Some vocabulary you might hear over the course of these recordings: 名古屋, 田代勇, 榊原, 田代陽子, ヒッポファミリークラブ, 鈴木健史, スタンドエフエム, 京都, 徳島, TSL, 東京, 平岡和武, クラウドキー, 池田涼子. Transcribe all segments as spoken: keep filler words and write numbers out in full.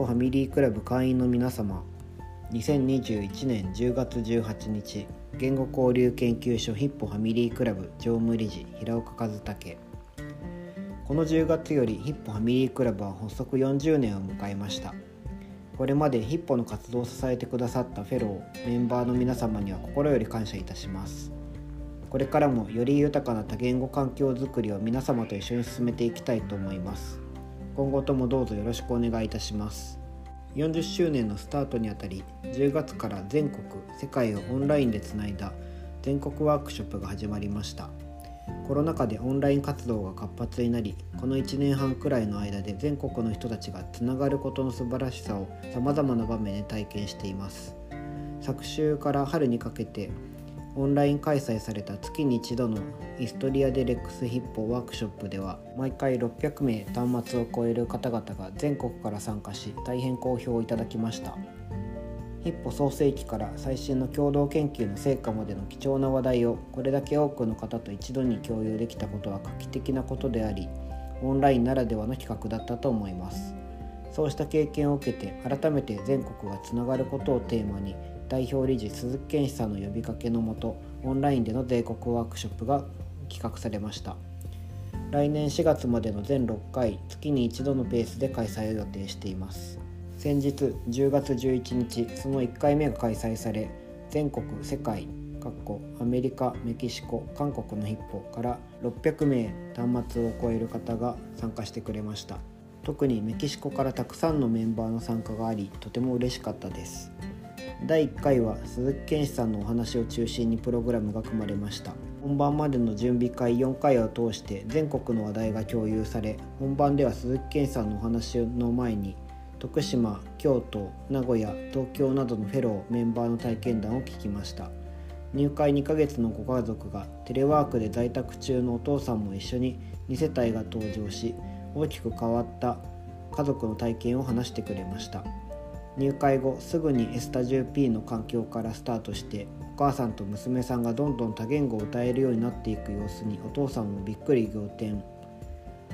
ポファミリークラブ会員の皆様、にせんにじゅういちねんじゅうがつじゅうはちにち、言語交流研究所ヒッポファミリークラブ常務理事平岡和武。このじゅうがつよりヒッポファミリークラブは発足よんじゅうねんを迎えました。これまでヒッポの活動を支えてくださったフェロー、メンバーの皆様には心より感謝いたします。これからもより豊かな多言語環境づくりを皆様と一緒に進めていきたいと思います。今後ともどうぞよろしくお願いいたします。よんじゅっしゅうねんのスタートにあたり、じゅうがつから全国、世界をオンラインでつないだ全国ワークショップが始まりました。コロナ禍でオンライン活動が活発になり、このいちねんはんくらいの間で全国の人たちがつながることの素晴らしさをさまざまな場面で体験しています。昨秋から春にかけて、オンライン開催された月に一度のイストリアでレックスヒッポワークショップでは、毎回ろっぴゃくめい端末を超える方々が全国から参加し、大変好評をいただきました。ヒッポ創成期から最新の共同研究の成果までの貴重な話題をこれだけ多くの方と一度に共有できたことは画期的なことであり、オンラインならではの企画だったと思います。そうした経験を受けて、改めて全国がつながることをテーマに、代表理事鈴木健史さんの呼びかけのもと、オンラインでの全国ワークショップが企画されました。来年しがつまでの全ろっかい、月に一度のペースで開催を予定しています。先日じゅうがつじゅういちにち、そのいっかいめが開催され、全国、世界、アメリカ、メキシコ、韓国のヒッポからろっぴゃくめい端末を超える方が参加してくれました。特にメキシコからたくさんのメンバーの参加があり、とても嬉しかったです。だいいっかいは鈴木健史さんのお話を中心にプログラムが組まれました。本番までの準備会よんかいを通して全国の話題が共有され、本番では鈴木健史さんのお話の前に、徳島、京都、名古屋、東京などのフェロー、メンバーの体験談を聞きました。入会にかげつのご家族が、テレワークで在宅中のお父さんも一緒ににせたいが登場し、大きく変わった家族の体験を話してくれました。入会後すぐにスタージェー P の環境からスタートして、お母さんと娘さんがどんどん多言語を歌えるようになっていく様子に、お父さんもびっくり仰天。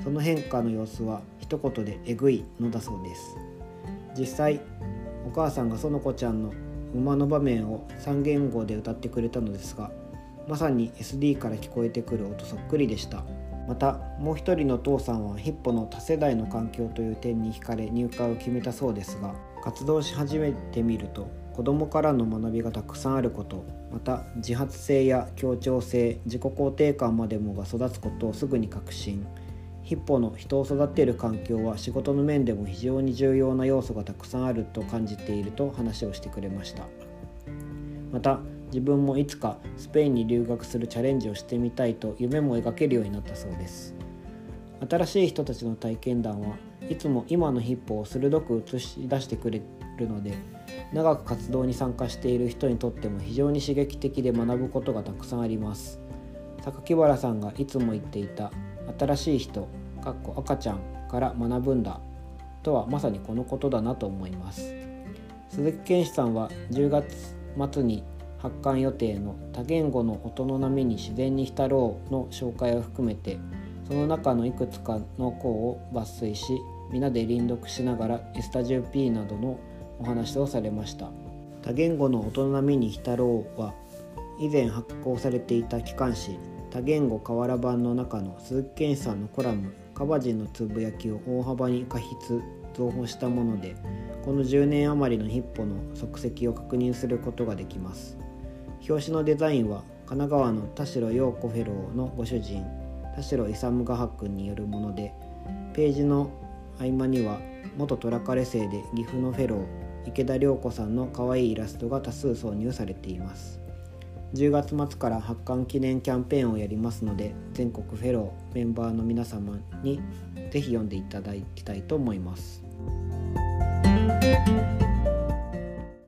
その変化の様子は一言でえぐいのだそうです。実際、お母さんが園子ちゃんの馬の場面をさんげんごで歌ってくれたのですが、まさに エスディー から聞こえてくる音そっくりでした。また、もう一人のお父さんはヒッポの多世代の環境という点に惹かれ入会を決めたそうですが、活動し始めてみると、子どもからの学びがたくさんあること、また自発性や協調性、自己肯定感までもが育つことをすぐに確信。ヒッポの人を育てる環境は仕事の面でも非常に重要な要素がたくさんあると感じていると話をしてくれました。また、自分もいつかスペインに留学するチャレンジをしてみたいと夢も描けるようになったそうです。新しい人たちの体験談はいつも今のヒッポを鋭く映し出してくれるので、長く活動に参加している人にとっても非常に刺激的で学ぶことがたくさんあります。榊原さんがいつも言っていた新しい人赤ちゃんから学ぶんだとはまさにこのことだなと思います。鈴木健史さんはじゅうがつまつに発刊予定の多言語の音の波に自然に浸ろうの紹介を含めて、その中のいくつかの項を抜粋し、皆で輪読しながらスタジェー P などのお話をされました。多言語の大人みに浸ろうは、以前発行されていた機関誌多言語瓦版の中の鈴木健史さんのコラムカバジンのつぶやきを大幅に加筆増補したもので、このじゅうねん余りのヒッポの足跡を確認することができます。表紙のデザインは神奈川の田代陽子フェローのご主人田代勇画伯によるもので、ページの合間には元トラカレ生で岐阜のフェロー池田涼子さんの可愛いイラストが多数挿入されています。じゅうがつまつから発刊記念キャンペーンをやりますので、全国フェローメンバーの皆様にぜひ読んでいただきたいと思います。